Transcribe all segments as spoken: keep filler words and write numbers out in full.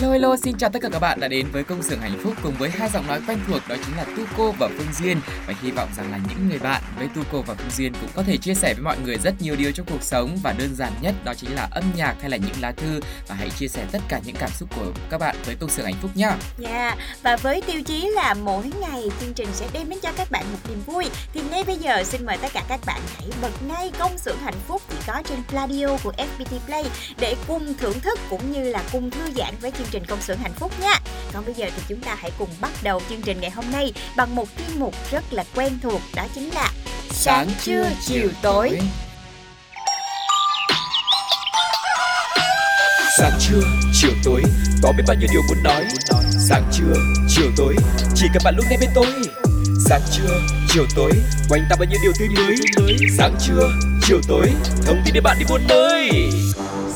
Hello, hello, xin chào tất cả các bạn đã đến với Công xưởng Hạnh Phúc cùng với hai giọng nói quen thuộc, đó chính là Tuko và Phương Duyên. Và hy vọng rằng là những người bạn với Tuko và Phương Duyên cũng có thể chia sẻ với mọi người rất nhiều điều trong cuộc sống, và đơn giản nhất đó chính là âm nhạc hay là những lá thư. Và hãy chia sẻ tất cả những cảm xúc của các bạn với Công xưởng Hạnh Phúc nhé. Yeah, và với tiêu chí là mỗi ngày chương trình sẽ đem đến cho các bạn một niềm vui, thì ngay bây giờ xin mời tất cả các bạn hãy bật ngay Công xưởng Hạnh Phúc thì có trên Pladio của ép pê tê Play để cùng thưởng thức cũng như là cùng thư giãn với chương trình Công xưởng Hạnh Phúc nha. Còn bây giờ thì chúng ta hãy cùng bắt đầu chương trình ngày hôm nay bằng một chuyên mục rất là quen thuộc, đó chính là Sáng trưa chiều tối. Sáng trưa chiều tối có biết bao nhiêu điều muốn nói. Sáng trưa chiều tối chỉ cần bạn lúc này bên tôi. Sáng trưa chiều tối quanh ta bao nhiêu điều tươi mới. Sáng trưa chiều tối thông tin để bạn đi buôn nơi.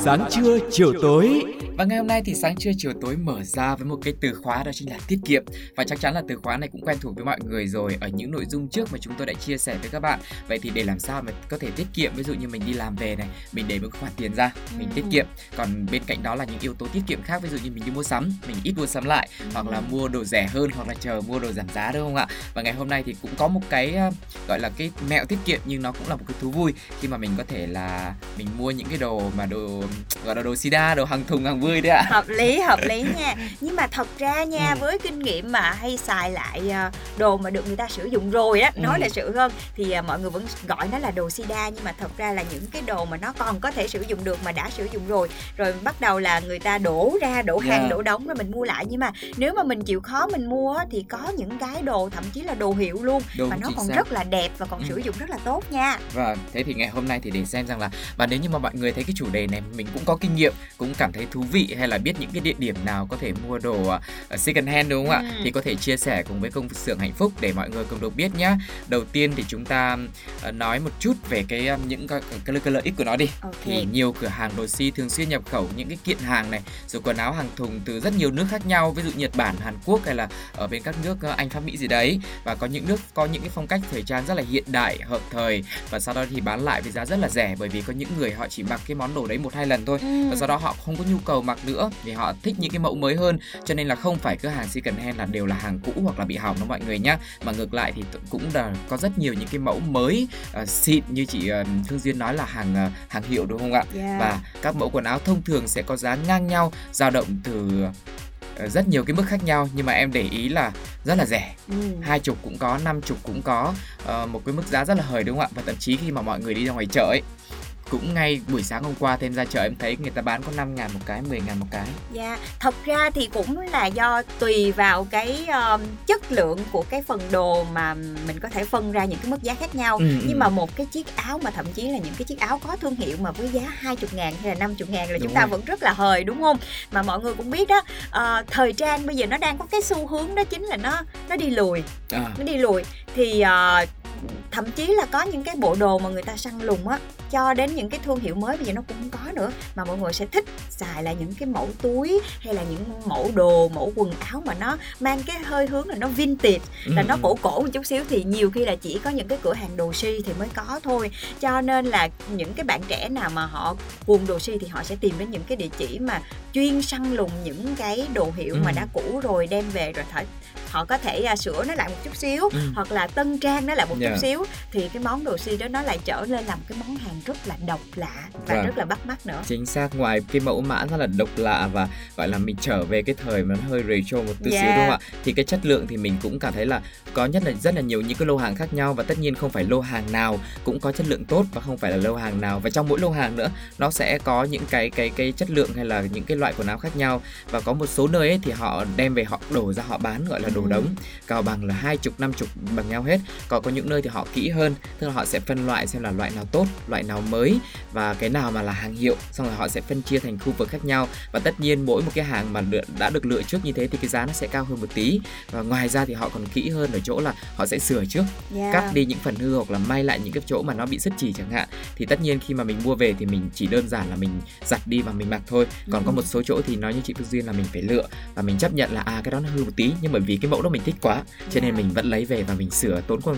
Sáng trưa chiều tối. Và ngày hôm nay thì Sáng trưa chiều tối mở ra với một cái từ khóa, đó chính là tiết kiệm. Và chắc chắn là từ khóa này cũng quen thuộc với mọi người rồi ở những nội dung trước mà chúng tôi đã chia sẻ với các bạn. Vậy thì để làm sao mà có thể tiết kiệm, ví dụ như mình đi làm về này, mình để một khoản tiền ra, mình tiết kiệm. Còn bên cạnh đó là những yếu tố tiết kiệm khác, ví dụ như mình đi mua sắm, mình ít mua sắm lại, hoặc là mua đồ rẻ hơn, hoặc là chờ mua đồ giảm giá, đúng không ạ? Và ngày hôm nay thì cũng có một cái gọi là cái mẹo tiết kiệm, nhưng nó cũng là một cái thú vui khi mà mình có thể là mình mua những cái đồ mà đồ gọi là đồ sida, đồ hàng thùng hàng vui đấy ạ. Hợp lý, hợp lý nha. Nhưng mà thật ra nha, ừ. với kinh nghiệm mà hay xài lại đồ mà được người ta sử dụng rồi á, nói ừ. là sự hơn thì mọi người vẫn gọi nó là đồ sida, nhưng mà thật ra là những cái đồ mà nó còn có thể sử dụng được mà đã sử dụng rồi, rồi bắt đầu là người ta đổ ra, đổ hàng, yeah. đổ đống rồi mình mua lại. Nhưng mà nếu mà mình chịu khó mình mua thì có những cái đồ thậm chí là đồ hiệu luôn đúng, mà nó còn xác. rất là đẹp và còn ừ. sử dụng rất là tốt nha. Và thế thì ngày hôm nay thì để xem rằng là, và nếu như mà mọi người thấy cái chủ đề này mình cũng có kinh nghiệm, cũng cảm thấy thú vị, hay là biết những cái địa điểm nào có thể mua đồ second hand, đúng không ạ? Ừ. Thì có thể chia sẻ cùng với Công xưởng Hạnh Phúc để mọi người cùng được biết nhá. Đầu tiên thì chúng ta nói một chút về cái những cái, cái, cái lợi ích của nó đi. Okay. Thì nhiều cửa hàng đồ si thường xuyên nhập khẩu những cái kiện hàng này, rồi quần áo hàng thùng từ rất nhiều nước khác nhau, ví dụ Nhật Bản, Hàn Quốc hay là ở bên các nước Anh, Pháp, Mỹ gì đấy. Và có những nước có những cái phong cách thời trang rất là hiện đại, hợp thời, và sau đó thì bán lại với giá rất là rẻ, bởi vì có những người họ chỉ mặc cái món đồ đấy một hai lần thôi, ừ. và sau đó họ không có nhu cầu mặc nữa vì họ thích những cái mẫu mới hơn, cho nên là không phải cửa hàng second hand là đều là hàng cũ hoặc là bị hỏng đó mọi người nhá, mà ngược lại thì cũng là có rất nhiều những cái mẫu mới uh, xịn như chị uh, Thương Duyên nói là hàng uh, hàng hiệu, đúng không ạ? Yeah. Và các mẫu quần áo thông thường sẽ có giá ngang nhau, dao động từ uh, rất nhiều cái mức khác nhau, nhưng mà em để ý là rất là rẻ, hai chục cũng có, năm chục cũng có, uh, một cái mức giá rất là hời, đúng không ạ? Và thậm chí khi mà mọi người đi ra ngoài chợ ấy, cũng ngay buổi sáng hôm qua thêm ra chợ em thấy người ta bán có năm ngàn một cái, mười ngàn một cái. Dạ, yeah. Thật ra thì cũng là do tùy vào cái uh, chất lượng của cái phần đồ mà mình có thể phân ra những cái mức giá khác nhau. ừ, Nhưng ừ. mà một cái chiếc áo, mà thậm chí là những cái chiếc áo có thương hiệu mà với giá hai mươi ngàn hay là năm mươi ngàn là đúng chúng ta rồi. Vẫn rất là hời, đúng không? Mà mọi người cũng biết đó, uh, thời trang bây giờ nó đang có cái xu hướng đó chính là nó nó đi lùi, à. Nó đi lùi thì uh, thậm chí là có những cái bộ đồ mà người ta săn lùng á, cho đến những cái thương hiệu mới bây giờ nó cũng không có nữa, mà mọi người sẽ thích xài lại những cái mẫu túi hay là những mẫu đồ, mẫu quần áo mà nó mang cái hơi hướng là nó vintage, là nó cổ cổ một chút xíu, thì nhiều khi là chỉ có những cái cửa hàng đồ si thì mới có thôi. Cho nên là những cái bạn trẻ nào mà họ quần đồ si thì họ sẽ tìm đến những cái địa chỉ mà chuyên săn lùng những cái đồ hiệu mà đã cũ rồi đem về rồi thở họ có thể uh, sửa nó lại một chút xíu, ừ. hoặc là tân trang nó lại một yeah. chút xíu, thì cái món đồ si đó nó lại trở lên làm cái món hàng rất là độc lạ và vâng. rất là bắt mắt nữa. Chính xác, ngoài cái mẫu mã rất là độc lạ và gọi là mình trở về cái thời mà nó hơi retro một tí yeah. xíu, đúng không ạ? Thì cái chất lượng thì mình cũng cảm thấy là có nhất là rất là nhiều những cái lô hàng khác nhau, và tất nhiên không phải lô hàng nào cũng có chất lượng tốt và không phải là lô hàng nào, và trong mỗi lô hàng nữa nó sẽ có những cái cái cái chất lượng hay là những cái loại quần áo khác nhau. Và có một số nơi ấy thì họ đem về họ đổ ra họ bán, gọi là đồ đống, cào bằng là hai chục năm chục bằng nhau hết. Còn có những nơi thì họ kỹ hơn, tức là họ sẽ phân loại xem là loại nào tốt, loại nào mới và cái nào mà là hàng hiệu, xong rồi họ sẽ phân chia thành khu vực khác nhau. Và tất nhiên mỗi một cái hàng mà đã được lựa trước như thế thì cái giá nó sẽ cao hơn một tí. Và ngoài ra thì họ còn kỹ hơn ở chỗ là họ sẽ sửa trước, yeah. cắt đi những phần hư hoặc là may lại những cái chỗ mà nó bị sứt chỉ chẳng hạn. Thì tất nhiên khi mà mình mua về thì mình chỉ đơn giản là mình giặt đi và mình mặc thôi. Còn ừ. có một số chỗ thì nói như chị Phương Duyên là mình phải lựa và mình chấp nhận là à cái đó nó hư một tí, nhưng bởi vì cái mẫu đó mình thích quá cho yeah. nên mình vẫn lấy về và mình sửa, tốn khoảng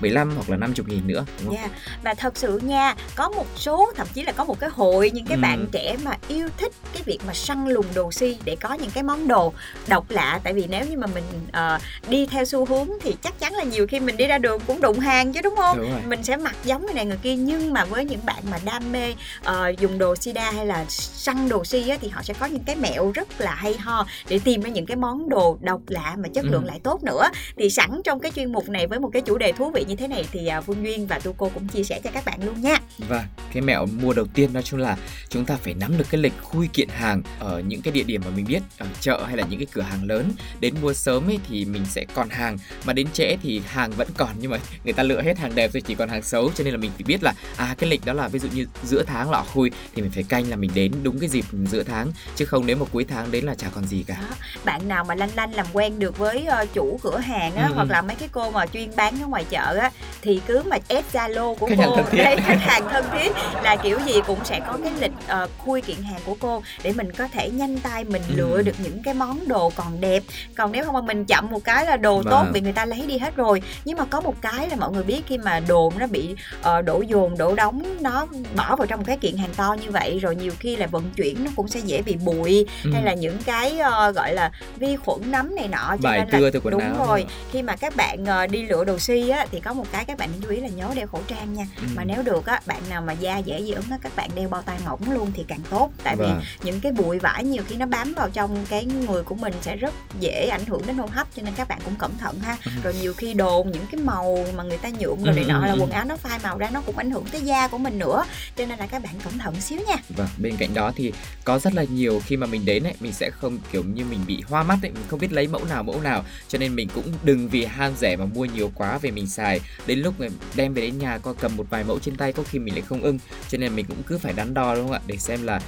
mười lăm hoặc là năm mươi nghìn nữa, đúng không? Yeah. Và thật sự nha, có một số thậm chí là có một cái hội những cái ừ. bạn trẻ mà yêu thích cái việc mà săn lùng đồ si để có những cái món đồ độc lạ. Tại vì nếu như mà mình uh, đi theo xu hướng thì chắc chắn là nhiều khi mình đi ra đường cũng đụng hàng chứ, đúng không? Đúng rồi. Mình sẽ mặc giống người này người kia, nhưng mà với những bạn mà đam mê uh, dùng đồ sida hay là săn đồ si á, thì họ sẽ có những cái mẹo rất là hay ho để tìm ra những cái món đồ độc lạ mà chất lượng ừ. lại tốt nữa. Thì sẵn trong cái chuyên mục này với một cái chủ đề thú vị như thế này thì uh, Phương Duyên và Tuko cũng chia sẻ cho các bạn luôn nha. Và cái mẹo mua đầu tiên nói chung là chúng ta phải nắm được cái lịch khui kiện hàng ở những cái địa điểm mà mình biết, ở chợ hay là những cái cửa hàng lớn. Đến mua sớm ấy thì mình sẽ còn hàng, mà đến trễ thì hàng vẫn còn nhưng mà người ta lựa hết hàng đẹp rồi, chỉ còn hàng xấu. Cho nên là mình phải biết là à cái lịch đó là ví dụ như giữa tháng lọ khui thì mình phải canh là mình đến đúng cái dịp giữa tháng, chứ không đến một cuối tháng đến là chả còn gì cả. Đó. Bạn nào mà lanh lanh làm quen được với uh, chủ cửa hàng á, ừ. hoặc là mấy cái cô mà chuyên bán ở ngoài chợ á, thì cứ mà ép Zalo của khách cô đây, khách hàng thân thiết là kiểu gì cũng sẽ có cái lịch uh, khui kiện hàng của cô để mình có thể nhanh tay mình ừ. lựa được những cái món đồ còn đẹp. Còn nếu không mà mình chậm một cái là đồ mà... tốt bị người ta lấy đi hết rồi. Nhưng mà có một cái là mọi người biết, khi mà đồ nó bị uh, đổ dồn đổ đóng, nó bỏ vào trong một cái kiện hàng to như vậy rồi nhiều khi là vận chuyển nó cũng sẽ dễ bị bụi ừ. hay là những cái uh, gọi là vi khuẩn nấm này nọ, cho bài nên là đúng áo. Rồi khi mà các bạn uh, đi lựa đồ si á, thì có một cái các bạn chú ý là nhớ đeo khẩu trang nha. ừ. Mà nếu được á, bạn nào mà da dễ dị ứng á, các bạn đeo bao tay mỏng luôn thì càng tốt, tại và... vì những cái bụi vải nhiều khi nó bám vào trong cái người của mình sẽ rất dễ ảnh hưởng đến hô hấp, cho nên các bạn cũng cẩn thận ha. ừ. Rồi nhiều khi đồ những cái màu mà người ta nhuộm rồi này nọ là quần áo nó phai màu ra, nó cũng ảnh hưởng tới da của mình nữa, cho nên là các bạn cẩn thận xíu nha. Và bên cạnh đó thì có rất là nhiều khi mà mình đến ấy, mình sẽ không kiểu như mình bị hoa mắt ấy, mình không biết lấy mẫu nào mẫu nào, cho nên mình cũng đừng vì ham rẻ mà mua nhiều quá về mình xài, đến lúc mình đem về đến nhà coi cầm một vài mẫu trên tay có khi mình lại không ưng, cho nên mình cũng cứ phải đắn đo, đúng không ạ, để xem là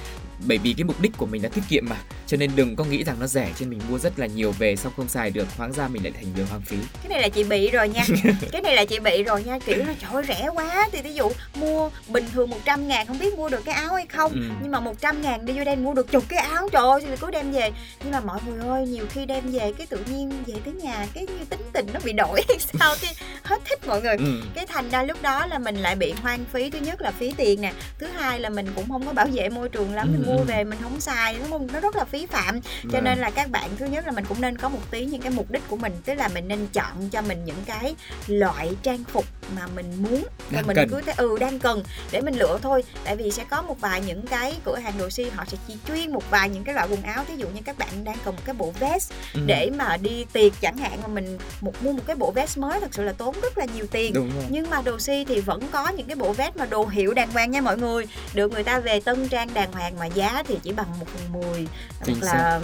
bởi vì cái mục đích của mình là tiết kiệm mà, cho nên đừng có nghĩ rằng nó rẻ cho nên mình mua rất là nhiều về xong không xài được, hóa ra mình lại thành người hoang phí. Cái này là chị bị rồi nha. Cái này là chị bị rồi nha, kiểu là trời ơi rẻ quá, thì ví dụ mua bình thường một trăm ngàn không biết mua được cái áo hay không, ừ. nhưng mà một trăm ngàn đi vô đây mua được chục cái áo, trời ơi thì cứ đem về. Nhưng mà mọi người ơi, nhiều khi đem về cái tự nhiên về tới nhà cái như tính tình nó bị đổi sao cái hết thích mọi người. ừ. Cái thành ra lúc đó là mình lại bị hoang phí, thứ nhất là phí tiền nè, thứ hai là mình cũng không có bảo vệ môi trường lắm, ừ. mua về mình không xài, đúng không? Nó rất là phí phạm. Cho à. nên là các bạn, thứ nhất là mình cũng nên có một tí những cái mục đích của mình, tức là mình nên chọn cho mình những cái loại trang phục mà mình muốn và mình cần. cứ thấy ừ đang cần để mình lựa thôi. Tại vì sẽ có một vài những cái cửa hàng đồ si họ sẽ chỉ chuyên một vài những cái loại quần áo, ví dụ như các bạn đang cần một cái bộ vest ừ. để mà đi tiệc chẳng hạn, mà mình một mua một cái bộ vest mới thật sự là tốn rất là nhiều tiền. Nhưng mà đồ si thì vẫn có những cái bộ vest mà đồ hiệu đàng hoàng nha mọi người, được người ta về tân trang đàng hoàng mà giá thì chỉ bằng một phần mười hoặc là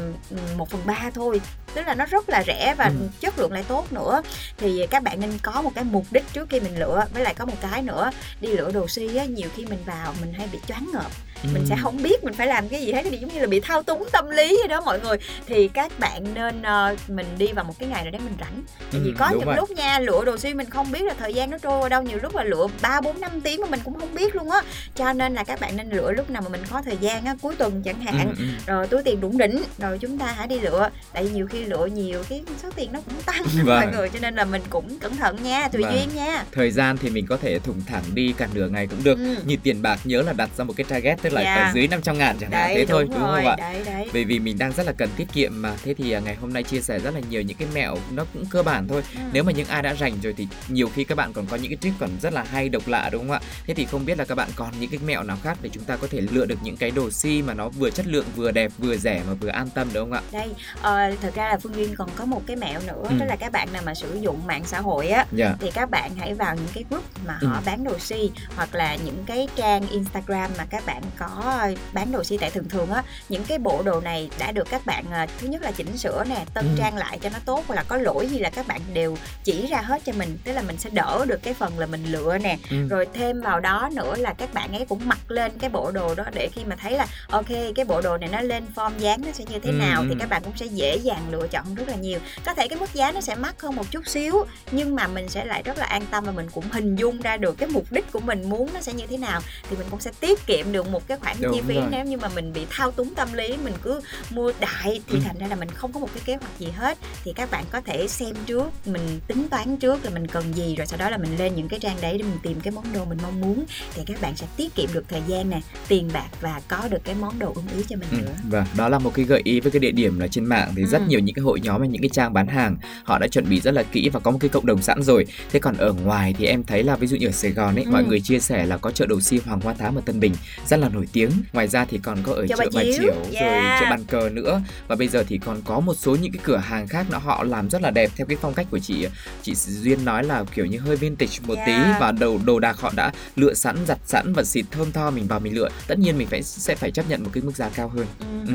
một phần ba thôi, tức là nó rất là rẻ và ừ. chất lượng lại tốt nữa. Thì các bạn nên có một cái mục đích trước khi mình lựa. Với lại có một cái nữa, đi lựa đồ si á, nhiều khi mình vào mình hay bị choáng ngợp, ừ. mình sẽ không biết mình phải làm cái gì hết, thì giống như là bị thao túng tâm lý vậy đó mọi người. Thì các bạn nên uh, mình đi vào một cái ngày nào đấy mình rảnh, tại vì ừ, có những vậy. lúc nha, lựa đồ si mình không biết là thời gian nó trôi qua đâu, nhiều lúc là lựa ba bốn năm tiếng mà mình cũng không biết luôn á. Cho nên là các bạn nên lựa lúc nào mà mình có thời gian á, cuối tuần chẳng hạn, ừ, ừ. rồi túi tiền đủng đỉnh, rồi chúng ta hãy đi lựa. Tại vì nhiều khi lựa nhiều cái số tiền nó cũng tăng vâng. mọi người, cho nên là mình cũng cẩn thận nha, tùy vâng. duyên nha. Thời gian thì mình có thể thủng thẳng đi cả nửa ngày cũng được, ừ. như tiền bạc nhớ là đặt ra một cái target tức là yeah. ở dưới năm trăm ngàn chẳng hạn, thế thôi, đúng, đúng không ạ? Đấy, đấy. Bởi vì mình đang rất là cần tiết kiệm mà. Thế thì ngày hôm nay chia sẻ rất là nhiều những cái mẹo nó cũng cơ bản thôi. Ừ. Nếu mà những ai đã rành rồi thì nhiều khi các bạn còn có những cái tip còn rất là hay, độc lạ, đúng không ạ? Thế thì không biết là các bạn còn những cái mẹo nào khác để chúng ta có thể lựa được những cái đồ si mà nó vừa chất lượng, vừa đẹp, vừa rẻ mà vừa an tâm, đúng không ạ? Đây, ờ, thật ra là Phương Duyên còn có một cái mẹo nữa, ừ. đó là các bạn nào mà sử dụng mạng xã hội á, yeah. thì các bạn hãy vào những cái group mà họ ừ. bán đồ si, hoặc là những cái trang Instagram mà các bạn có bán đồ si. Tại thường thường á, những cái bộ đồ này đã được các bạn thứ nhất là chỉnh sửa nè, tân ừ. trang lại cho nó tốt, hoặc là có lỗi gì là các bạn đều chỉ ra hết cho mình, tức là mình sẽ đỡ được cái phần là mình lựa nè. ừ. Rồi thêm vào đó nữa là các bạn ấy cũng mặc lên cái bộ đồ đó để khi mà thấy là ok, cái bộ đồ này nó lên form dáng nó sẽ như thế ừ. nào thì các bạn cũng sẽ dễ dàng lựa chọn rất là nhiều. Có thể cái mức giá nó sẽ mắc hơn một chút xíu, nhưng mà mình sẽ lại rất là an tâm và mình cũng hình dung ra được cái mục đích của mình muốn nó sẽ như thế nào, thì mình cũng sẽ tiết kiệm được một cái khoản Đúng chi phí rồi. Nếu như mà mình bị thao túng tâm lý, mình cứ mua đại thì ừ. thành ra là mình không có một cái kế hoạch gì hết. Thì các bạn có thể xem trước, mình tính toán trước là mình cần gì, rồi sau đó là mình lên những cái trang đấy để mình tìm cái món đồ mình mong muốn, thì các bạn sẽ tiết kiệm được thời gian nè, tiền bạc và có được cái món đồ ưng ý cho mình ừ. nữa. Và đó là một cái gợi ý với cái địa điểm là trên mạng thì ừ. rất nhiều những cái hội nhóm và những cái trang bán hàng họ đã chuẩn bị rất là kỹ và có một cái cộng đồng sẵn rồi. Thế còn ở ngoài thì em thấy là ví dụ như ở Sài Gòn ấy, ừ. mọi người chia sẻ là có chợ đồ si Hoàng Hoa Thám ở Tân Bình rất là nổi tiếng. Ngoài ra thì còn có ở chợ, chợ Bà Chiểu, yeah. rồi chợ Bàn Cờ nữa. Và bây giờ thì còn có một số những cái cửa hàng khác nó họ làm rất là đẹp theo cái phong cách của chị chị Duyên nói là kiểu như hơi vintage một yeah. tí, và đầu đồ đạc họ đã lựa sẵn, giặt sẵn và xịt thơm tho, mình vào mình lựa. Tất nhiên mình phải sẽ phải chấp nhận một cái mức giá cao hơn. Uh-huh. Ừ.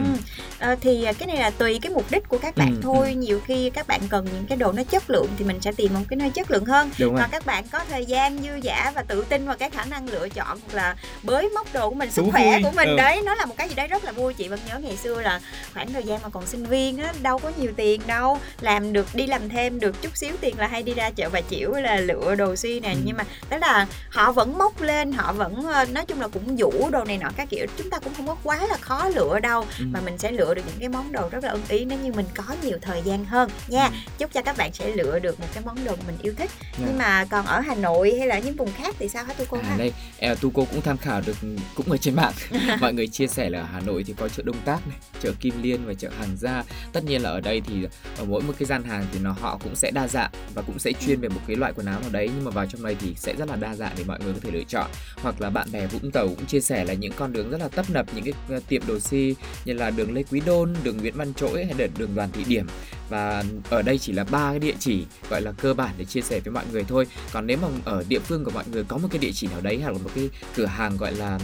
À, thì cái này là tùy cái mục đích của các bạn ừ. thôi. Nhiều khi các bạn cần những cái đồ nó chất lượng thì mình sẽ tìm một cái nơi chất lượng hơn. Và các bạn có thời gian dư dả và tự tin vào cái khả năng lựa chọn, là bới móc đồ của mình, sức Đúng khỏe vui. của mình ừ. đấy, nó là một cái gì đấy rất là vui. Chị vẫn nhớ ngày xưa là khoảng thời gian mà còn sinh viên á, đâu có nhiều tiền đâu, làm được đi làm thêm được chút xíu tiền là hay đi ra chợ Bà Chiểu là lựa đồ si nè. ừ. Nhưng mà tức là họ vẫn móc lên, họ vẫn nói chung là cũng vũ đồ này nọ các kiểu, chúng ta cũng không có quá là khó lựa đâu, ừ. mà mình sẽ lựa được những cái món đồ rất là ưng ý nếu như mình có nhiều thời gian hơn nha. ừ. Chúc cho các bạn sẽ lựa được một cái món đồ mình yêu thích. yeah. Nhưng mà còn ở Hà Nội hay là những vùng khác thì sao hả Tuko? À, đây à, Tuko cũng tham khảo được, cũng ở trên mạng mọi người chia sẻ là ở Hà Nội thì có chợ Đông Tác này, chợ Kim Liên và chợ Hàng Gia. Tất nhiên là ở đây thì ở mỗi một cái gian hàng thì nó họ cũng sẽ đa dạng và cũng sẽ chuyên về một cái loại quần áo nào đấy, nhưng mà vào trong này thì sẽ rất là đa dạng để mọi người có thể lựa chọn. Hoặc là bạn bè Vũng Tàu cũng chia sẻ là những con đường rất là tấp nập những cái tiệm đồ si như là đường Lê Quý Đôn, đường Nguyễn Văn Trỗi hay là đường Đoàn Thị Điểm. Và ở đây chỉ là ba cái địa chỉ gọi là cơ bản để chia sẻ với mọi người thôi. Còn nếu mà ở địa phương của mọi người có một cái địa chỉ nào đấy, hoặc là một cái cửa hàng gọi là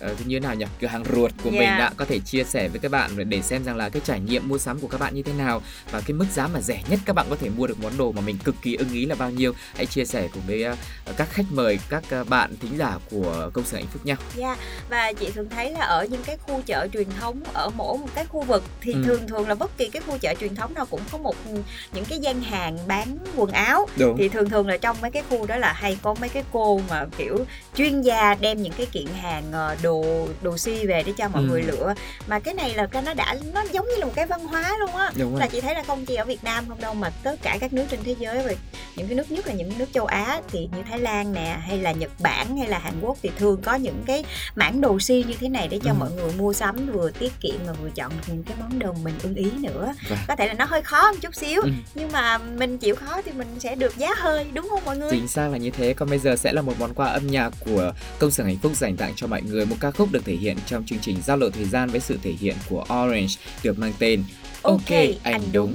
Ờ, như nào nhỉ? Cửa hàng ruột của yeah. mình đã có thể chia sẻ với các bạn để xem rằng là cái trải nghiệm mua sắm của các bạn như thế nào, và cái mức giá mà rẻ nhất các bạn có thể mua được món đồ mà mình cực kỳ ưng ý là bao nhiêu. Hãy chia sẻ cùng với uh, các khách mời, các uh, bạn thính giả của Công sở Hạnh Phúc nha. yeah. Và chị thường thấy là ở những cái khu chợ truyền thống ở mỗi một cái khu vực thì ừ. thường thường là bất kỳ cái khu chợ truyền thống nào cũng có một những cái gian hàng bán quần áo. Đúng. Thì thường thường là trong mấy cái khu đó là hay có mấy cái cô mà kiểu chuyên gia đem những cái kiện hàng đồ đồ đồ si về để cho mọi ừ. người lựa. Mà cái này là cái nó đã nó giống như là một cái văn hóa luôn á. Là chị thấy là không chỉ ở Việt Nam không đâu, mà tất cả các nước trên thế giới, và những cái nước, nhất là những nước châu Á thì như Thái Lan nè, hay là Nhật Bản, hay là Hàn Quốc thì thường có những cái mảng đồ si như thế này để cho ừ. mọi người mua sắm vừa tiết kiệm mà vừa chọn những cái món đồ mình ưng ý nữa. Và có thể là nó hơi khó một chút xíu, ừ. nhưng mà mình chịu khó thì mình sẽ được giá hơi, đúng không mọi người? Chính xác là như thế. Còn bây giờ sẽ là một món quà âm nhạc của Công sở Hạnh Phúc dành tặng cho mọi người, một ca khúc được thể hiện trong chương trình Giao lộ thời gian với sự thể hiện của Orange được mang tên OK, okay anh đúng, đúng.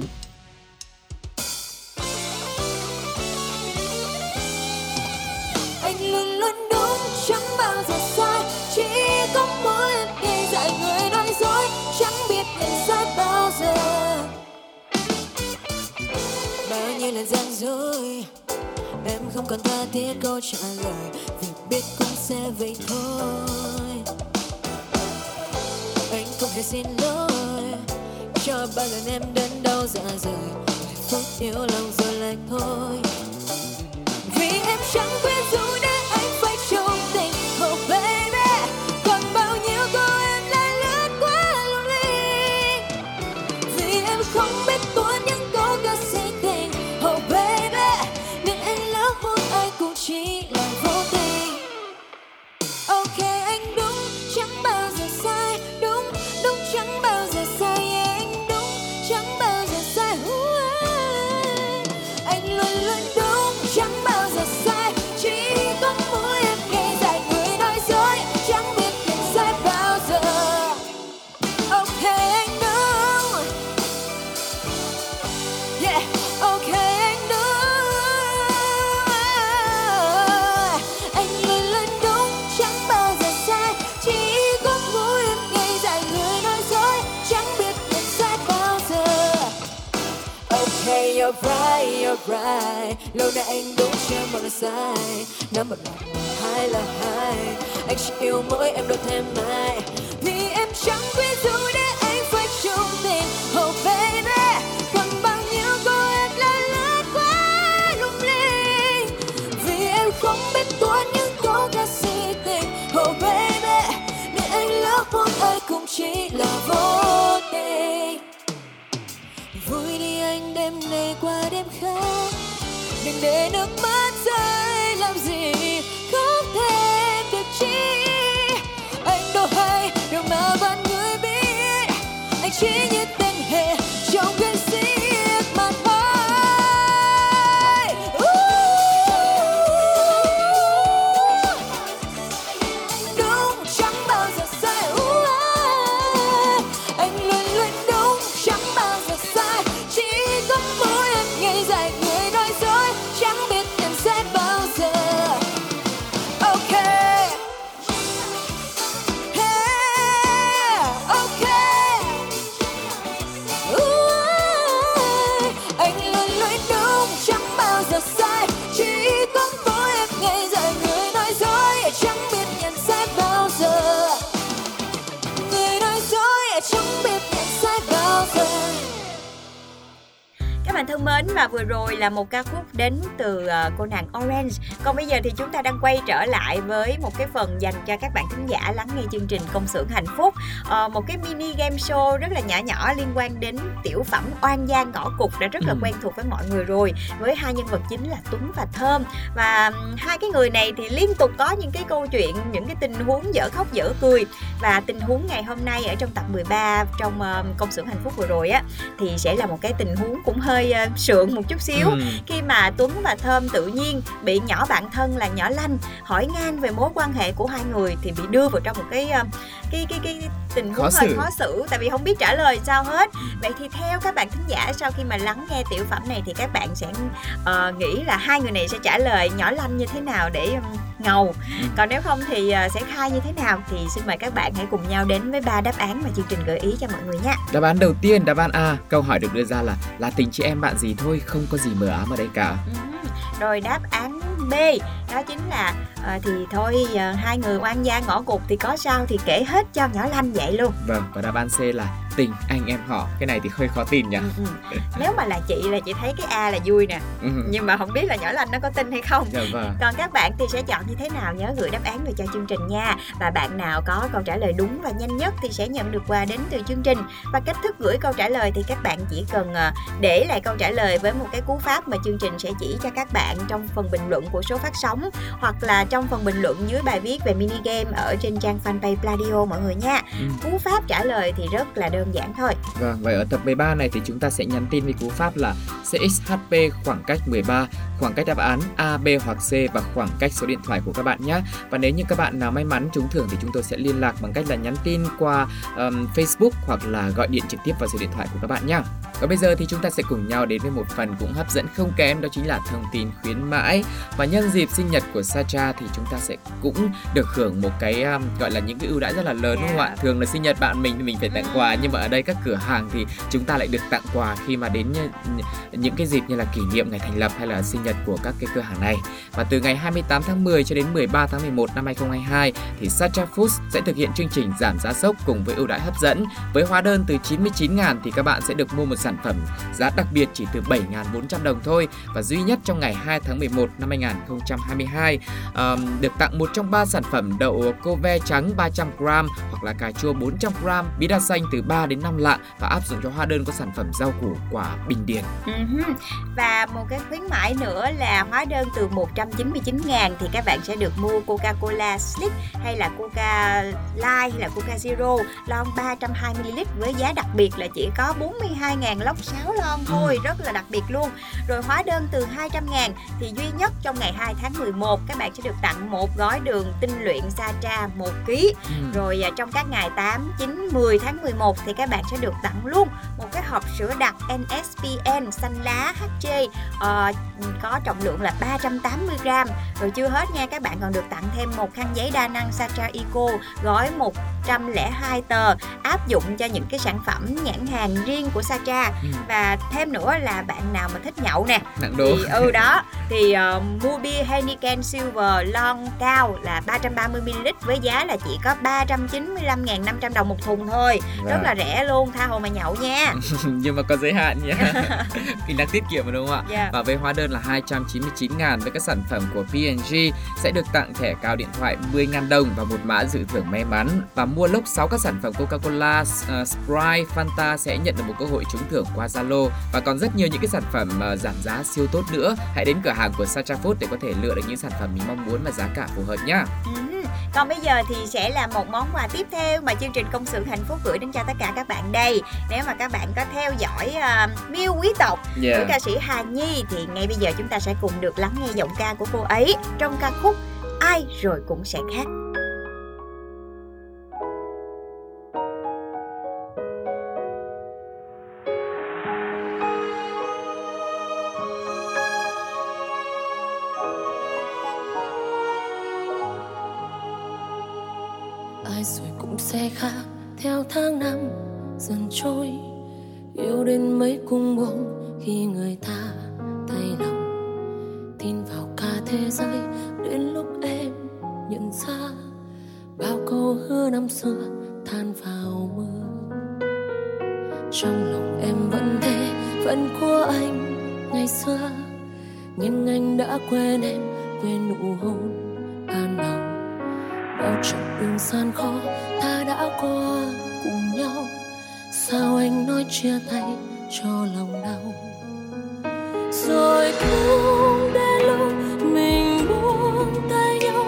Lần gian dối em không còn tha thiết câu trả lời, vì biết cũng sẽ vậy thôi. Anh không hề xin lỗi cho bao lần em đến đâu dạ dày, phút yếu lòng rồi lại thôi. Vì em chẳng biết dù để anh phải trông tình, oh baby, còn bao nhiêu câu em lại lướt qua lonely. Vì em không biết tuôn những câu ca sĩ tình, oh baby, nên anh lỡ hôn ai cũng chỉ là vô tình. OK anh đúng, chẳng bao giờ oh cry, oh cry. Lâu nay anh đúng chưa mọi người sai. Năm một là hai là hai. Anh chỉ yêu mỗi em đâu thêm ai. Vì em chẳng quy dù để anh phải chung tình. Oh baby, còn bao nhiêu cô em đã lướt quá lung linh. Vì em không biết tuôn những cô ca sĩ tình. Oh baby, để anh lỡ buông ai cũng chỉ là vô tình. Vui đi anh đêm này qua đêm khác. Đừng để nước mắt rơi làm gì không thể được chi. Anh đâu hay điều mà bạn người biết. Anh chỉ như tên hề trong cơn giết mà thôi. Đúng chẳng bao giờ sai. Anh luôn luôn đúng chẳng bao giờ sai. Chỉ có mỗi em ngày dài người nói dối. Chẳng biết em sẽ bao giờ ok. Yeah, ok. Ooh, anh luôn luôn đúng chẳng bao giờ sai. Chỉ có mỗi em ngày dài người nói dối. Chẳng biết em sẽ bao giờ. Người nói dối chẳng biết em sẽ bao giờ. Các bạn thân mến, và vừa rồi là một ca khúc đến từ uh, cô nàng Orange. Còn bây giờ thì chúng ta đang quay trở lại với một cái phần dành cho các bạn khán giả lắng nghe chương trình Công xưởng Hạnh Phúc. Uh, một cái mini game show rất là nhỏ nhỏ liên quan đến tiểu phẩm Oan gia ngõ cụt đã rất là ừ. quen thuộc với mọi người rồi, với hai nhân vật chính là Tuấn và Thơm. Và um, hai cái người này thì liên tục có những cái câu chuyện, những cái tình huống dở khóc dở cười. Và tình huống ngày hôm nay ở trong tập mười ba trong uh, Công xưởng Hạnh Phúc vừa rồi á thì sẽ là một cái tình huống cũng hơi sượng một chút xíu ừ. khi mà Tuấn và Thơm tự nhiên bị nhỏ bạn thân là nhỏ Lanh hỏi ngang về mối quan hệ của hai người thì bị đưa vào trong một cái cái cái cái tình huống hơi khó xử, tại vì không biết trả lời sao hết. Vậy thì theo các bạn thính giả, sau khi mà lắng nghe tiểu phẩm này thì các bạn sẽ uh, nghĩ là hai người này sẽ trả lời nhỏ Lanh như thế nào để um, ngầu, còn nếu không thì uh, sẽ khai như thế nào. Thì xin mời các bạn hãy cùng nhau đến với ba đáp án mà chương trình gợi ý cho mọi người nhé. Đáp án đầu tiên, đáp án A, câu hỏi được đưa ra là là tình chị em bạn gì thôi, không có gì mờ ám ở đây cả. Ừ. Rồi đáp án B, đó chính là à, thì thôi à, hai người oan gia ngõ cụt thì có sao thì kể hết cho nhỏ Lanh vậy luôn. Vâng, và đáp án C là tình anh em họ. Cái này thì hơi khó tin nhỉ. Ừ, ừ. Nếu mà là chị là chị thấy cái A là vui nè, ừ. nhưng mà không biết là nhỏ Lanh nó có tin hay không. Dạ, vâng. Còn các bạn thì sẽ chọn như thế nào, nhớ gửi đáp án về cho chương trình nha. Và bạn nào có câu trả lời đúng và nhanh nhất thì sẽ nhận được quà đến từ chương trình. Và cách thức gửi câu trả lời thì các bạn chỉ cần để lại câu trả lời với một cái cú pháp mà chương trình sẽ chỉ cho các bạn trong phần bình luận của số phát sóng, hoặc là trong phần bình luận dưới bài viết về mini game ở trên trang fanpage Pladio mọi người nha. Ừ. Cú pháp trả lời thì rất là đơn đơn giản thôi. Vâng, vậy ở tập mười ba này thì chúng ta sẽ nhắn tin với cú pháp là xê ích hát pê khoảng cách mười ba, khoảng cách đáp án A, B hoặc C và khoảng cách số điện thoại của các bạn nhé. Và nếu như các bạn nào may mắn trúng thưởng thì chúng tôi sẽ liên lạc bằng cách là nhắn tin qua um, Facebook hoặc là gọi điện trực tiếp vào số điện thoại của các bạn nhé. Và bây giờ thì chúng ta sẽ cùng nhau đến với một phần cũng hấp dẫn không kém, đó chính là thông tin khuyến mãi. Và nhân dịp sinh nhật của Sacha thì chúng ta sẽ cũng được hưởng một cái um, gọi là những cái ưu đãi rất là lớn, đúng không ạ? Thường là sinh nhật bạn mình thì mình phải tặng quà, nhưng mà ở đây các cửa hàng thì chúng ta lại được tặng quà khi mà đến những cái dịp như là kỷ niệm ngày thành lập hay là sinh nhật của các cái cửa hàng này. Và từ ngày hai mươi tám tháng mười cho đến mười ba tháng mười một năm hai không hai hai thì Sacha Foods sẽ thực hiện chương trình giảm giá sốc cùng với ưu đãi hấp dẫn. Với hóa đơn từ chín mươi chín nghìn thì các bạn sẽ được mua một sản phẩm giá đặc biệt chỉ từ bảy nghìn bốn trăm đồng thôi, và duy nhất trong ngày hai tháng mười một năm hai nghìn không trăm hai mươi hai um, được tặng một trong ba sản phẩm đậu cô ve trắng ba trăm gờ-ram hoặc là cà chua bốn trăm gờ-ram, bí đa xanh từ ba đến năm lạng và áp dụng cho hóa đơn có sản phẩm rau củ quả bình điển. Uh-huh. Và một cái khuyến mãi nữa là hóa đơn từ một trăm chín mươi chín nghìn thì các bạn sẽ được mua Coca-Cola Slick hay là Coca Light hay là Coca Zero lon ba trăm hai mươi mi-li-lít với giá đặc biệt là chỉ có bốn mươi hai nghìn lốc sáu lon thôi, rất là đặc biệt luôn. Rồi hóa đơn từ hai trăm nghìn thì duy nhất trong ngày hai tháng mười một các bạn sẽ được tặng một gói đường tinh luyện Sacha một ký. Uh-huh. Rồi trong các ngày tám, chín, mười tháng mười một thì các bạn sẽ được tặng luôn một cái hộp sữa đặc en ét pê en xanh lá hát giê uh, có trọng lượng là ba trăm tám mươi gờ-ram. Rồi chưa hết nha, các bạn còn được tặng thêm một khăn giấy đa năng Sacha Eco gói một một trăm lẻ hai tờ áp dụng cho những cái sản phẩm nhãn hàng riêng của Sacha. Ừ. Và thêm nữa là bạn nào mà thích nhậu nè, thì ừ đó thì uh, mua bia Heineken Silver Long cao là ba trăm ba mươi mi li lít với giá là chỉ có ba trăm chín mươi lăm nghìn năm trăm đồng một thùng thôi. Wow. Rất là rẻ luôn, tha hồ mà nhậu nha. Nhưng mà có giới hạn nha. Mình đang tiết kiệm đúng không ạ? Yeah. Và với hóa đơn là hai trăm chín mươi chín nghìn với các sản phẩm của pê en giê sẽ được tặng thẻ cào điện thoại mười nghìn đồng và một mã dự thưởng may mắn. Và mua lốc sáu các sản phẩm Coca-Cola, uh, Sprite, Fanta sẽ nhận được một cơ hội trúng thưởng qua Zalo và còn rất nhiều những cái sản phẩm uh, giảm giá siêu tốt nữa. Hãy đến cửa hàng của Sacha Foods để có thể lựa được những sản phẩm mình mong muốn và giá cả phù hợp nhá. Ừ. Còn bây giờ thì sẽ là một món quà tiếp theo mà chương trình Công xưởng Hạnh phúc gửi đến cho tất cả các bạn đây. Nếu mà các bạn có theo dõi uh, Miu Quý Tộc yeah. của ca sĩ Hà Nhi thì ngay bây giờ chúng ta sẽ cùng được lắng nghe giọng ca của cô ấy trong ca khúc Ai Rồi Cũng Sẽ Khác. Ai rồi cũng sẽ khác, theo tháng năm dần trôi, yêu đến mấy cung buông khi người ta thay lòng. Tin vào cả thế giới đến lúc em nhận ra bao câu hứa năm xưa tan vào mưa. Trong lòng em vẫn thế, vẫn của anh ngày xưa, nhưng anh đã quên em, quên nụ hôn ban đầu. Bao chặng đường gian khó ta đã qua cùng nhau, sao anh nói chia tay cho lòng đau. Rồi cũng đến lúc mình buông tay nhau,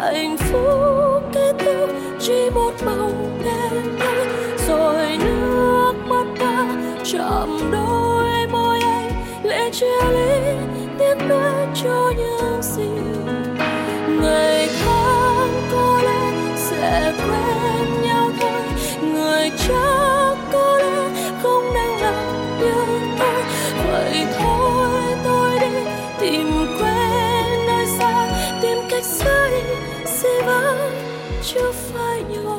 hạnh phúc kết thúc chỉ một bóng đêm thôi. Rồi nước mắt ta chạm đôi môi anh, lệ chia ly tiếc nuối cho những gì ngày tháng có lẽ sẽ quên nhau thôi. Người chắc có lẽ không năng lòng như tôi, vậy thôi tôi đi tìm quên nơi xa, tìm cách xa đi dễ vỡ chưa phải nhỏ.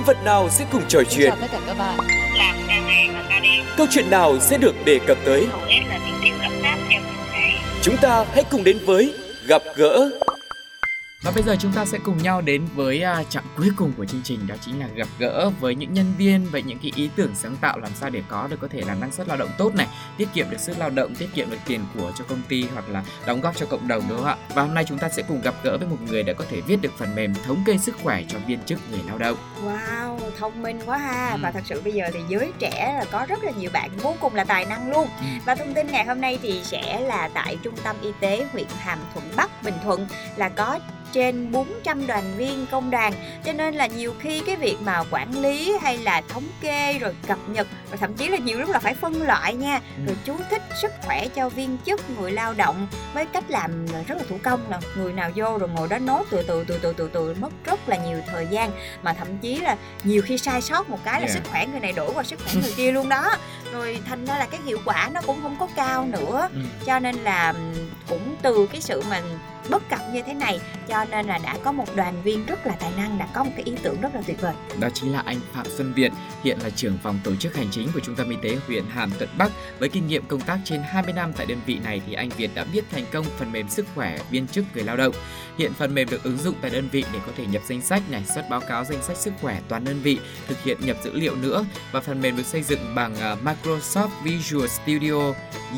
nhân vật nào sẽ cùng trò chuyện, tất cả các bạn. Làm theo nghề và ta đi. Câu chuyện nào sẽ được đề cập tới. Chúng ta hãy cùng đến với Gặp Gỡ. Và bây giờ chúng ta sẽ cùng nhau đến với chặng cuối cùng của chương trình, đó chính là gặp gỡ với những nhân viên. Vậy những cái ý tưởng sáng tạo làm sao để có được có thể là năng suất lao động tốt này, tiết kiệm được sức lao động, tiết kiệm được tiền của cho công ty hoặc là đóng góp cho cộng đồng, đúng không ạ? Và hôm nay chúng ta sẽ cùng gặp gỡ với một người đã có thể viết được phần mềm thống kê sức khỏe cho viên chức người lao động. Wow, thông minh quá ha. Ừ. Và thật sự bây giờ thì giới trẻ là có rất là nhiều bạn vô cùng là tài năng luôn. Ừ. Và thông tin ngày hôm nay thì sẽ là tại Trung tâm Y tế huyện Hàm Thuận Bắc, Bình Thuận là có trên bốn trăm đoàn viên công đoàn, cho nên là nhiều khi cái việc mà quản lý hay là thống kê rồi cập nhật, rồi thậm chí là nhiều lúc là phải phân loại nha, rồi chú thích sức khỏe cho viên chức người lao động với cách làm rất là thủ công, là người nào vô rồi ngồi đó nốt từ từ từ từ từ từ mất rất là nhiều thời gian, mà thậm chí là nhiều khi sai sót một cái là yeah. sức khỏe người này đổi qua sức khỏe người kia luôn đó, rồi thành ra là cái hiệu quả nó cũng không có cao nữa. Cho nên là cũng từ cái sự mà bất cập như thế này, cho nên là đã có một đoàn viên rất là tài năng đã có một cái ý tưởng rất là tuyệt vời. Đó chính là anh Phạm Xuân Việt, hiện là trưởng phòng tổ chức hành chính của Trung tâm Y tế huyện Hàm Thuận Bắc. Với kinh nghiệm công tác trên hai mươi năm tại đơn vị này thì anh Việt đã viết thành công phần mềm sức khỏe viên chức người lao động. Hiện phần mềm được ứng dụng tại đơn vị để có thể nhập danh sách này, xuất báo cáo danh sách sức khỏe toàn đơn vị, thực hiện nhập dữ liệu nữa, và phần mềm được xây dựng bằng Microsoft Visual Studio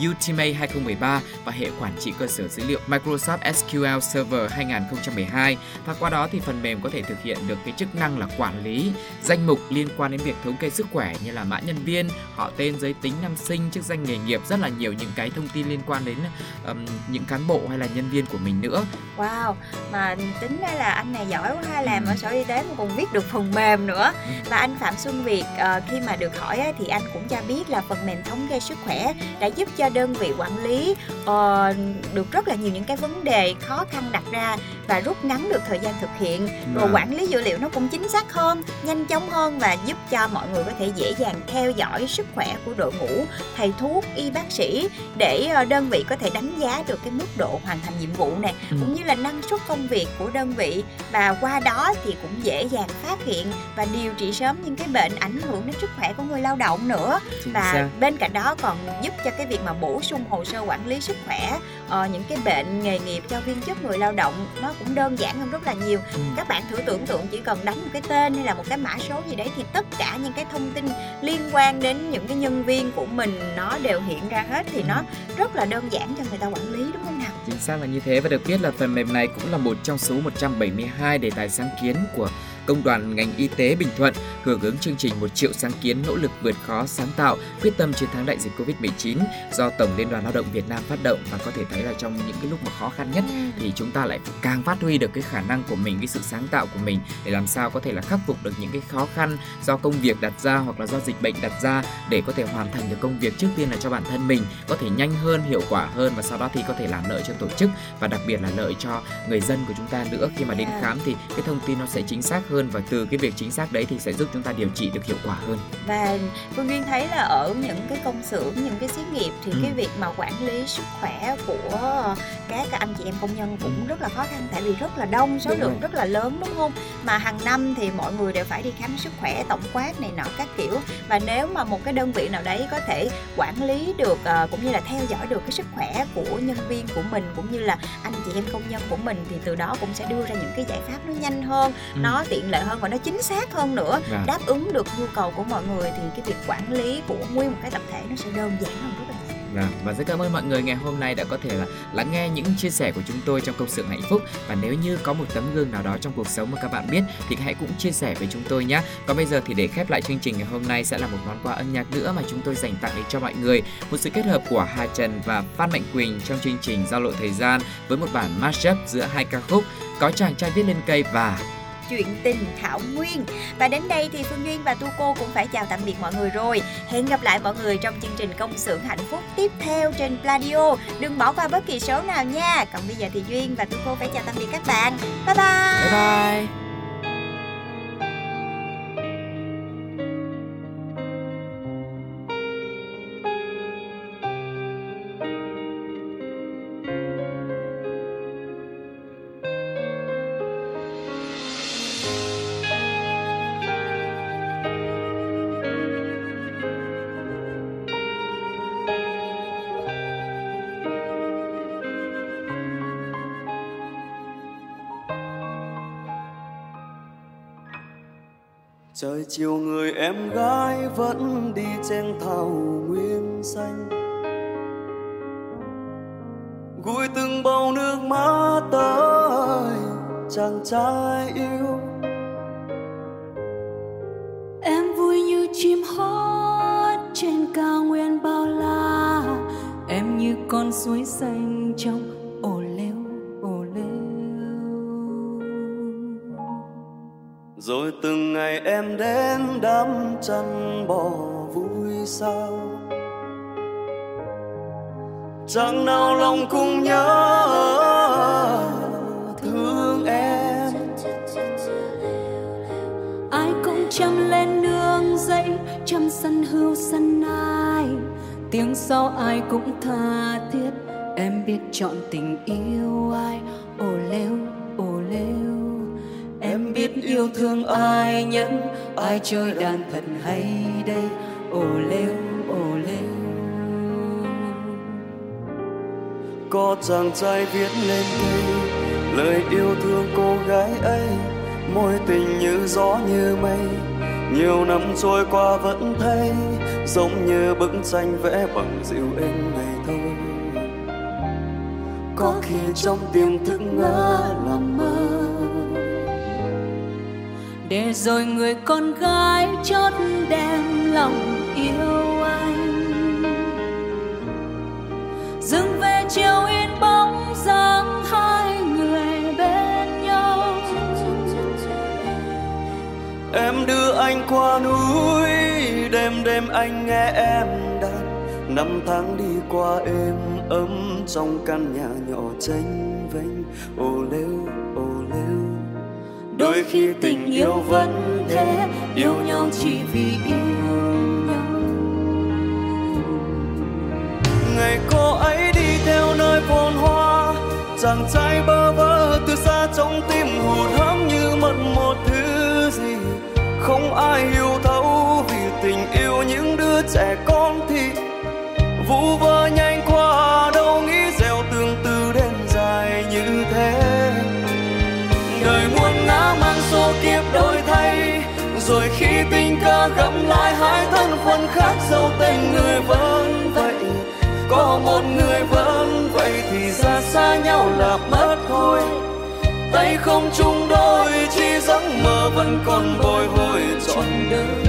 Ultimate hai không một ba và hệ quản trị cơ sở dữ liệu Microsoft ét quy lờ Server hai không một hai, và qua đó thì phần mềm có thể thực hiện được cái chức năng là quản lý danh mục liên quan đến việc thống kê sức khỏe như là mã nhân viên, họ tên, giới tính, năm sinh, chức danh nghề nghiệp, rất là nhiều những cái thông tin liên quan đến um, những cán bộ hay là nhân viên của mình nữa. Wow, mà tính ra là anh này giỏi quá ha, làm ở Sở Y tế mà còn viết được phần mềm nữa. Và anh Phạm Xuân Việt uh, khi mà được hỏi á, thì anh cũng cho biết là phần mềm thống kê sức khỏe đã giúp cho đơn vị quản lý uh, được rất là nhiều những cái vấn đề khó khăn đặt ra và rút ngắn được thời gian thực hiện, rồi quản lý dữ liệu nó cũng chính xác hơn, nhanh chóng hơn, và giúp cho mọi người có thể dễ dàng theo dõi sức khỏe của đội ngũ thầy thuốc, y bác sĩ để đơn vị có thể đánh giá được cái mức độ hoàn thành nhiệm vụ này, ừ. cũng như là năng suất công việc của đơn vị, và qua đó thì cũng dễ dàng phát hiện và điều trị sớm những cái bệnh ảnh hưởng đến sức khỏe của người lao động nữa. Chính và sao? Bên cạnh đó còn giúp cho cái việc mà bổ sung hồ sơ quản lý sức khỏe uh, những cái bệnh nghề nghiệp cho viên chức người lao động nó cũng đơn giản hơn rất là nhiều. Ừ. Các bạn thử tưởng tượng chỉ cần đánh một cái tên hay là một cái mã số gì đấy thì tất cả những cái thông tin liên quan đến những cái nhân viên của mình nó đều hiện ra hết, thì ừ. nó rất là đơn giản cho người ta quản lý, đúng không nào? Chính xác là như thế. Và được biết là phần mềm này cũng là một trong số một trăm bảy mươi hai đề tài sáng kiến của Công đoàn ngành y tế Bình Thuận, hưởng ứng chương trình một triệu sáng kiến nỗ lực vượt khó sáng tạo, quyết tâm chiến thắng đại dịch covid mười chín do Tổng Liên đoàn Lao động Việt Nam phát động. Và có thể thấy là trong những cái lúc mà khó khăn nhất thì chúng ta lại càng phát huy được cái khả năng của mình, cái sự sáng tạo của mình để làm sao có thể là khắc phục được những cái khó khăn do công việc đặt ra hoặc là do dịch bệnh đặt ra, để có thể hoàn thành được công việc trước tiên là cho bản thân mình, có thể nhanh hơn, hiệu quả hơn, và sau đó thì có thể làm lợi cho tổ chức và đặc biệt là lợi cho người dân của chúng ta nữa. Khi mà đến khám thì cái thông tin nó sẽ chính xác hơn, và từ cái việc chính xác đấy thì sẽ giúp chúng ta điều trị được hiệu quả hơn. Và Phương Duyên thấy là ở những cái công xưởng, những cái xí nghiệp thì ừ. cái việc mà quản lý sức khỏe của các anh chị em công nhân cũng ừ. rất là khó khăn, tại vì rất là đông, số đúng lượng rồi. Rất là lớn, đúng không? Mà hàng năm thì mọi người đều phải đi khám sức khỏe tổng quát này nọ các kiểu, và nếu mà một cái đơn vị nào đấy có thể quản lý được cũng như là theo dõi được cái sức khỏe của nhân viên của mình cũng như là anh chị em công nhân của mình thì từ đó cũng sẽ đưa ra những cái giải pháp nó nhanh hơn, ừ. nó tiện lợi hơn và nó chính xác hơn nữa, à. đáp ứng được nhu cầu của mọi người thì cái việc quản lý của nguyên một cái tập thể nó sẽ đơn giản hơn rất là nhiều. Và, và rất cảm ơn mọi người ngày hôm nay đã có thể là lắng nghe những chia sẻ của chúng tôi trong Công xưởng Hạnh Phúc. Và nếu như có một tấm gương nào đó trong cuộc sống mà các bạn biết thì hãy cũng chia sẻ với chúng tôi nhé. Còn bây giờ thì để khép lại chương trình ngày hôm nay sẽ là một món quà âm nhạc nữa mà chúng tôi dành tặng đến cho mọi người, một sự kết hợp của Hà Trần và Phan Mạnh Quỳnh trong chương trình Giao lộ thời gian với một bản mashup giữa hai ca khúc Có chàng trai viết lên cây và Chuyện tình Thảo Nguyên. Và đến đây thì Phương Duyên và Tuko cũng phải chào tạm biệt mọi người rồi. Hẹn gặp lại mọi người trong chương trình Công xưởng Hạnh Phúc tiếp theo trên Pladio. Đừng bỏ qua bất kỳ số nào nha. Còn bây giờ thì Duyên và Tuko phải chào tạm biệt các bạn. Bye bye. Bye bye. Trời chiều người em gái vẫn đi trên thảo nguyên xanh, gùi từng bầu nước mắt tới chàng trai yêu. Em vui như chim hót trên cao nguyên bao la, em như con suối xanh trong ồ lêu ồ lêu. Rồi từng ngày em đến đám chăn bò vui sao, chẳng nào lòng cũng nhớ thương em. Ai cũng chăm lên nương dậy, chăm săn hươu săn ai, tiếng sau ai cũng tha thiết, em biết chọn tình yêu ai. Ồ lêu, ồ lêu, em biết yêu thương ai nhẫn, ai chơi đàn thật hay đây. Ồ lêu, ồ lêu, có chàng trai viết lên đây lời yêu thương cô gái ấy, mối tình như gió như mây, nhiều năm trôi qua vẫn thấy giống như bức tranh vẽ bằng dịu êm này thôi. Có khi trong tiềm thức ngỡ là mơ, để rồi người con gái chót đem lòng yêu anh, dừng về chiều yên bóng dáng hai người bên nhau. Em đưa anh qua núi, đêm đêm anh nghe em đàn, năm tháng đi qua êm ấm trong căn nhà nhỏ tranh vênh. Ô lêu, ô lêu, đôi khi tình yêu vẫn thế, yêu nhau chỉ vì yêu nhau. Ngày cô ấy đi theo nơi phồn hoa, chàng trai bơ vơ từ xa trong tim hụt hẫng như mất một thứ gì không ai hiểu thấu, vì tình yêu những đứa trẻ con thì vu vơ nhanh qua, đâu nghĩ gieo tương tư đêm dài như thế. Đời muôn ngã mang số kiếp đổi thay, rồi khi tình cờ gặp lại hai thân phận khác, dẫu tình người vẫn vậy, có một người vẫn vậy thì ra xa nhau là mất thôi. Tay không chung đôi, chỉ giấc mơ vẫn còn bồi hồi trọn đời.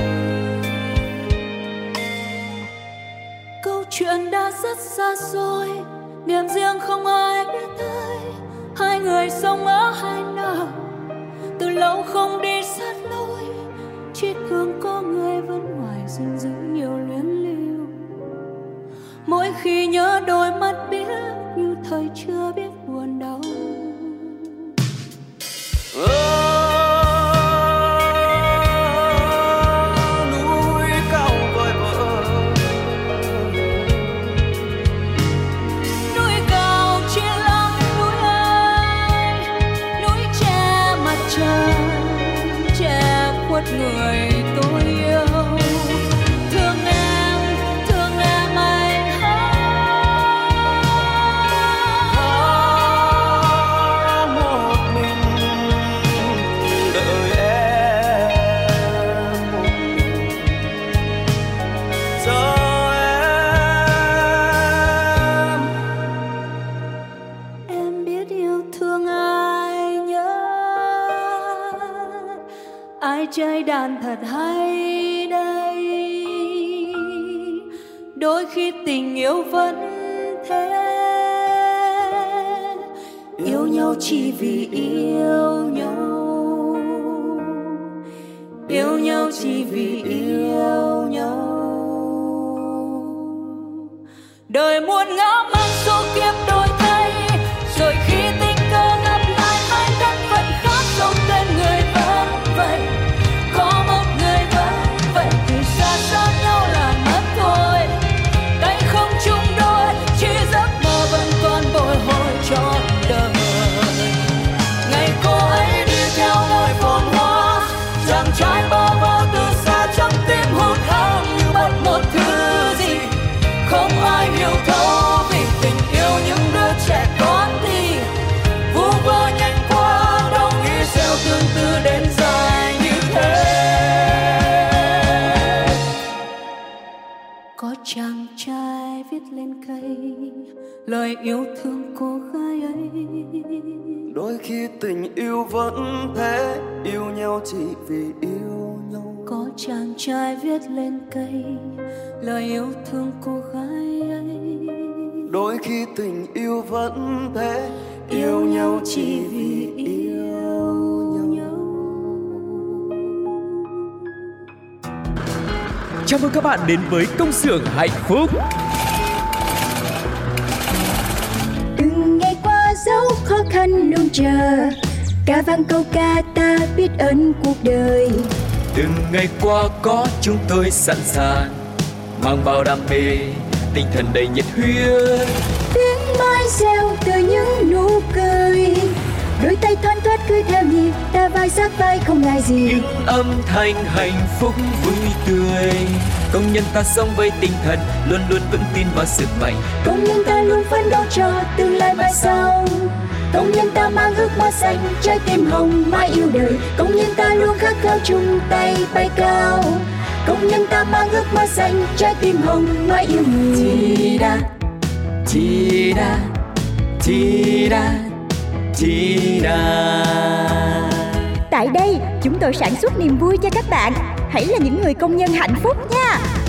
Câu chuyện đã rất xa xôi, niềm riêng không ai biết tới, hai người sống ở hai nơi, từ lâu không đi sát lối, chiếc gương có người vẫn ngoài duyên dữ nhiều luyến lưu. Mỗi khi nhớ đôi mắt biết như thời chưa biết buồn đau. À, núi cao vời vợi, núi cao chỉ lắm núi ơi, núi che mặt trời, che khuất người tôi yêu. Chơi đàn thật hay đây, đôi khi tình yêu vẫn thế, yêu nhau chỉ vì yêu nhau, yêu nhau chỉ vì yêu nhau. Đời muôn ngã mang số kiếp đôi thay, rồi khi tình cờ gặp lại hai thân phận khác, không tên người vẫn vậy, có một người vẫn vậy thì xa xa nhau là mất thôi. Tay không chung đôi, chỉ giấc mơ vẫn còn bồi hồi trọn đời. Ngày cô ấy đi theo nơi phồn hoa, chàng trai bơ vơ từ xa trong tim hụt hẫng như mất một thứ gì không ai hiểu thấu, vì tình yêu những đứa lời yêu thương cô gái ấy. Đôi khi tình yêu vẫn thế, yêu nhau chỉ vì yêu nhau. Có chàng trai viết lên cây lời yêu thương cô gái ấy. Đôi khi tình yêu vẫn thế, yêu, yêu nhau chỉ vì yêu nhau. nhau Chào mừng các bạn đến với Công xưởng Hạnh Phúc. Từng ngày qua dấu khó khăn luôn chờ, ca vang câu ca ta biết ơn cuộc đời. Từng ngày qua có chúng tôi sẵn sàng, mang bao đam mê, tinh thần đầy nhiệt huyết. Tiếng mai reo từ những nụ cười, đôi tay thoăn thoắt cứ theo nhịp, ta vai sát vai không ngại gì. Những âm thanh hạnh phúc vui tươi, công nhân ta sống với tinh thần luôn luôn vững tin vào sức mạnh. Công nhân ta luôn phấn đấu cho tương lai mai sau, công nhân ta mang ước mơ xanh, trái tim hồng mãi yêu đời. Công nhân ta luôn khát khao chung tay bay cao, công nhân ta mang ước mơ xanh, trái tim hồng mãi yêu người. Chi đa, chi đa, chi đa, chi đa. Tại đây chúng tôi sản xuất niềm vui cho các bạn. Hãy là những người công nhân hạnh phúc nha.